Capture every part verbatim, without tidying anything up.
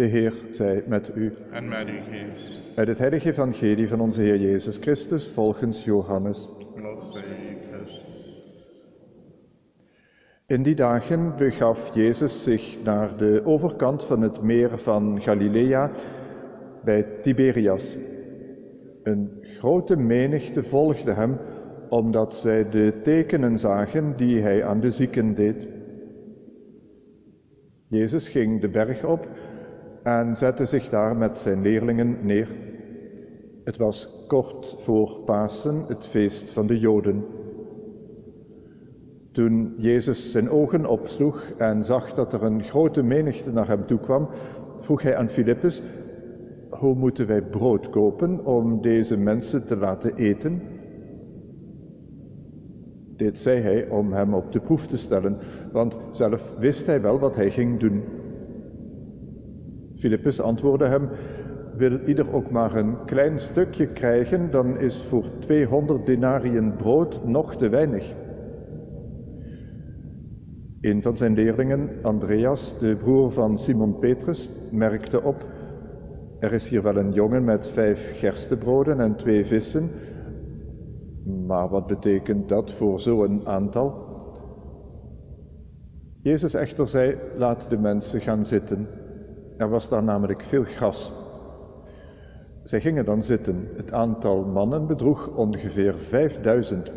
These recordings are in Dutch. De Heer zij met u. En met uw geest. Uit het heilige evangelie van onze Heer Jezus Christus volgens Johannes. Lof zij u, Christus. In die dagen begaf Jezus zich naar de overkant van het meer van Galilea bij Tiberias. Een grote menigte volgde hem, omdat zij de tekenen zagen die hij aan de zieken deed. Jezus ging de berg op en zette zich daar met zijn leerlingen neer. Het was kort voor Pasen, het feest van de Joden. Toen Jezus zijn ogen opsloeg en zag dat er een grote menigte naar hem toe kwam, vroeg hij aan Filippus: hoe moeten wij brood kopen om deze mensen te laten eten? Dit zei hij om hem op de proef te stellen, want zelf wist hij wel wat hij ging doen. Filippus antwoordde hem: wil ieder ook maar een klein stukje krijgen, dan is voor tweehonderd denariën brood nog te weinig. Een van zijn leerlingen, Andreas, de broer van Simon Petrus, merkte op: er is hier wel een jongen met vijf gerstebroden en twee vissen, maar wat betekent dat voor zo'n aantal? Jezus echter zei: laat de mensen gaan zitten. Er was daar namelijk veel gras. Zij gingen dan zitten. Het aantal mannen bedroeg ongeveer vijfduizend.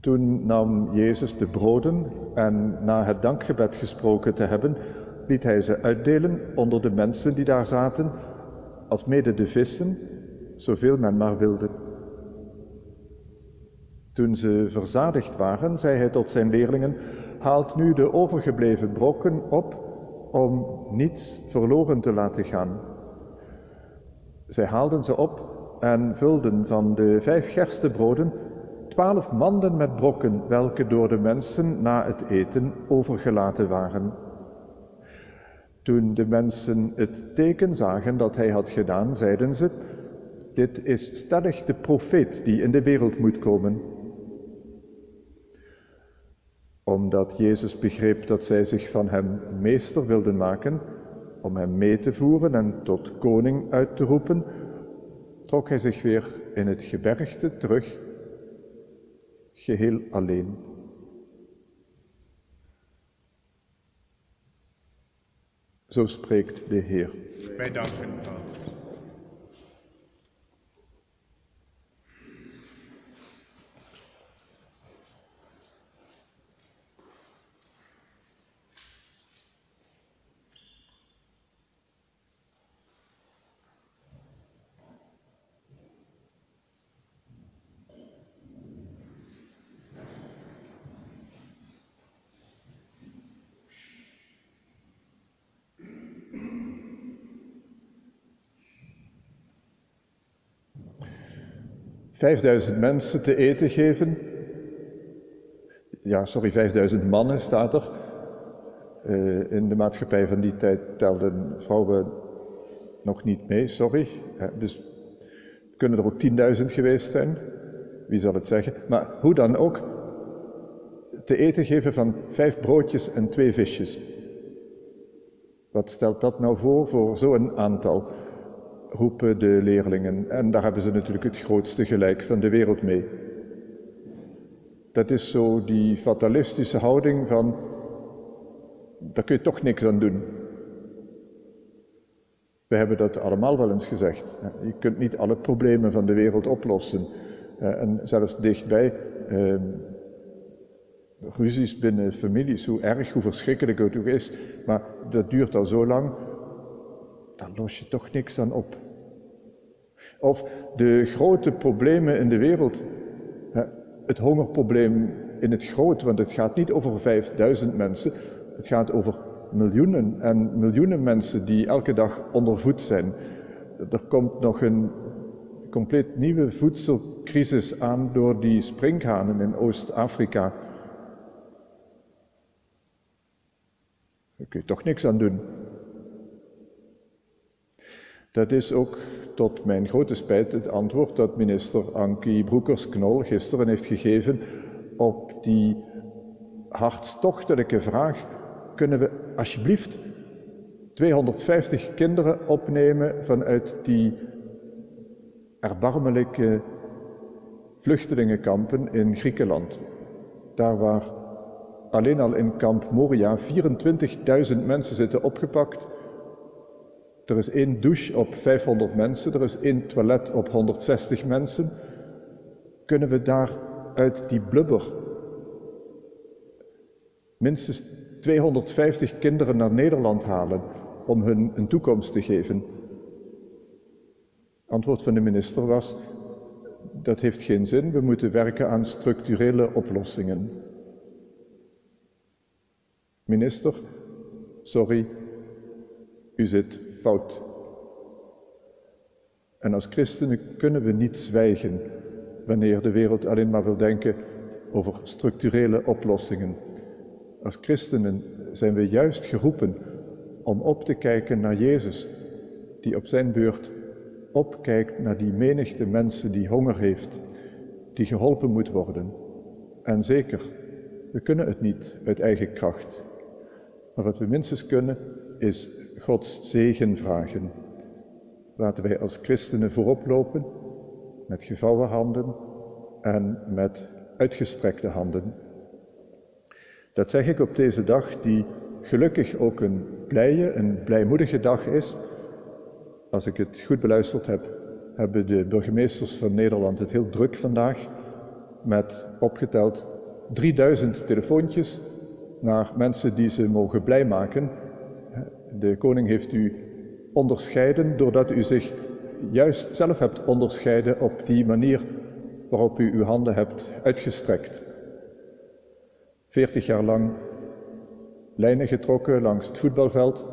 Toen nam Jezus de broden en, na het dankgebed gesproken te hebben, liet hij ze uitdelen onder de mensen die daar zaten, alsmede de vissen, zoveel men maar wilde. Toen ze verzadigd waren, zei hij tot zijn leerlingen: haalt nu de overgebleven brokken op, om niets verloren te laten gaan. Zij haalden ze op en vulden van de vijf gerstebroden twaalf manden met brokken, welke door de mensen na het eten overgelaten waren. Toen de mensen het teken zagen dat hij had gedaan, zeiden ze: dit is stellig de profeet die in de wereld moet komen. Omdat Jezus begreep dat zij zich van hem meester wilden maken, om hem mee te voeren en tot koning uit te roepen, trok hij zich weer in het gebergte terug, geheel alleen. Zo spreekt de Heer. Wij danken u, Vader. vijfduizend mensen te eten geven. Ja, sorry, vijfduizend mannen staat er. Uh, in de maatschappij van die tijd telden vrouwen nog niet mee, sorry. Ja, dus kunnen er ook tienduizend geweest zijn. Wie zal het zeggen? Maar hoe dan ook, te eten geven van vijf broodjes en twee visjes. Wat stelt dat nou voor, voor zo'n aantal? Roepen de leerlingen, en daar hebben ze natuurlijk het grootste gelijk van de wereld mee. Dat is zo die fatalistische houding van: daar kun je toch niks aan doen. We hebben dat allemaal wel eens gezegd. Je kunt niet alle problemen van de wereld oplossen. En zelfs dichtbij, eh, ruzies binnen families, hoe erg, hoe verschrikkelijk het ook is, maar dat duurt al zo lang. Daar los je toch niks aan op. Of de grote problemen in de wereld. Het hongerprobleem in het groot, want het gaat niet over vijfduizend mensen. Het gaat over miljoenen en miljoenen mensen die elke dag ondervoed zijn. Er komt nog een compleet nieuwe voedselcrisis aan door die sprinkhanen in Oost-Afrika. Daar kun je toch niks aan doen. Dat is ook tot mijn grote spijt het antwoord dat minister Ankie Broekers-Knol gisteren heeft gegeven op die hartstochtelijke vraag: kunnen we alsjeblieft tweehonderdvijftig kinderen opnemen vanuit die erbarmelijke vluchtelingenkampen in Griekenland. Daar waar alleen al in kamp Moria vierentwintigduizend mensen zitten opgepakt. Er is één douche op vijfhonderd mensen, er is één toilet op honderdzestig mensen. Kunnen we daar uit die blubber minstens tweehonderdvijftig kinderen naar Nederland halen om hun een toekomst te geven? Antwoord van de minister was: dat heeft geen zin, we moeten werken aan structurele oplossingen. Minister, sorry, u zit fout. En als christenen kunnen we niet zwijgen wanneer de wereld alleen maar wil denken over structurele oplossingen. Als christenen zijn we juist geroepen om op te kijken naar Jezus, die op zijn beurt opkijkt naar die menigte mensen die honger heeft, die geholpen moet worden. En zeker, we kunnen het niet uit eigen kracht. Maar wat we minstens kunnen, is Gods zegen vragen. Laten wij als christenen voorop lopen, met gevouwen handen en met uitgestrekte handen. Dat zeg ik op deze dag, die gelukkig ook een blije, een blijmoedige dag is. Als ik het goed beluisterd heb, hebben de burgemeesters van Nederland het heel druk vandaag, met opgeteld drieduizend telefoontjes naar mensen die ze mogen blij maken. De koning heeft u onderscheiden doordat u zich juist zelf hebt onderscheiden op die manier waarop u uw handen hebt uitgestrekt. Veertig jaar lang lijnen getrokken langs het voetbalveld,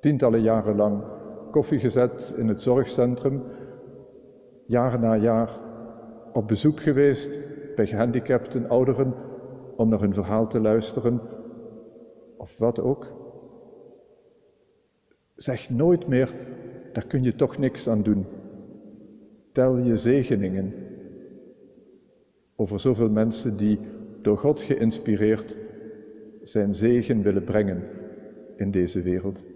tientallen jaren lang koffie gezet in het zorgcentrum, jaar na jaar op bezoek geweest bij gehandicapten, ouderen, om naar hun verhaal te luisteren, of wat ook. Zeg nooit meer, daar kun je toch niks aan doen. Tel je zegeningen over zoveel mensen die door God geïnspireerd zijn zegen willen brengen in deze wereld.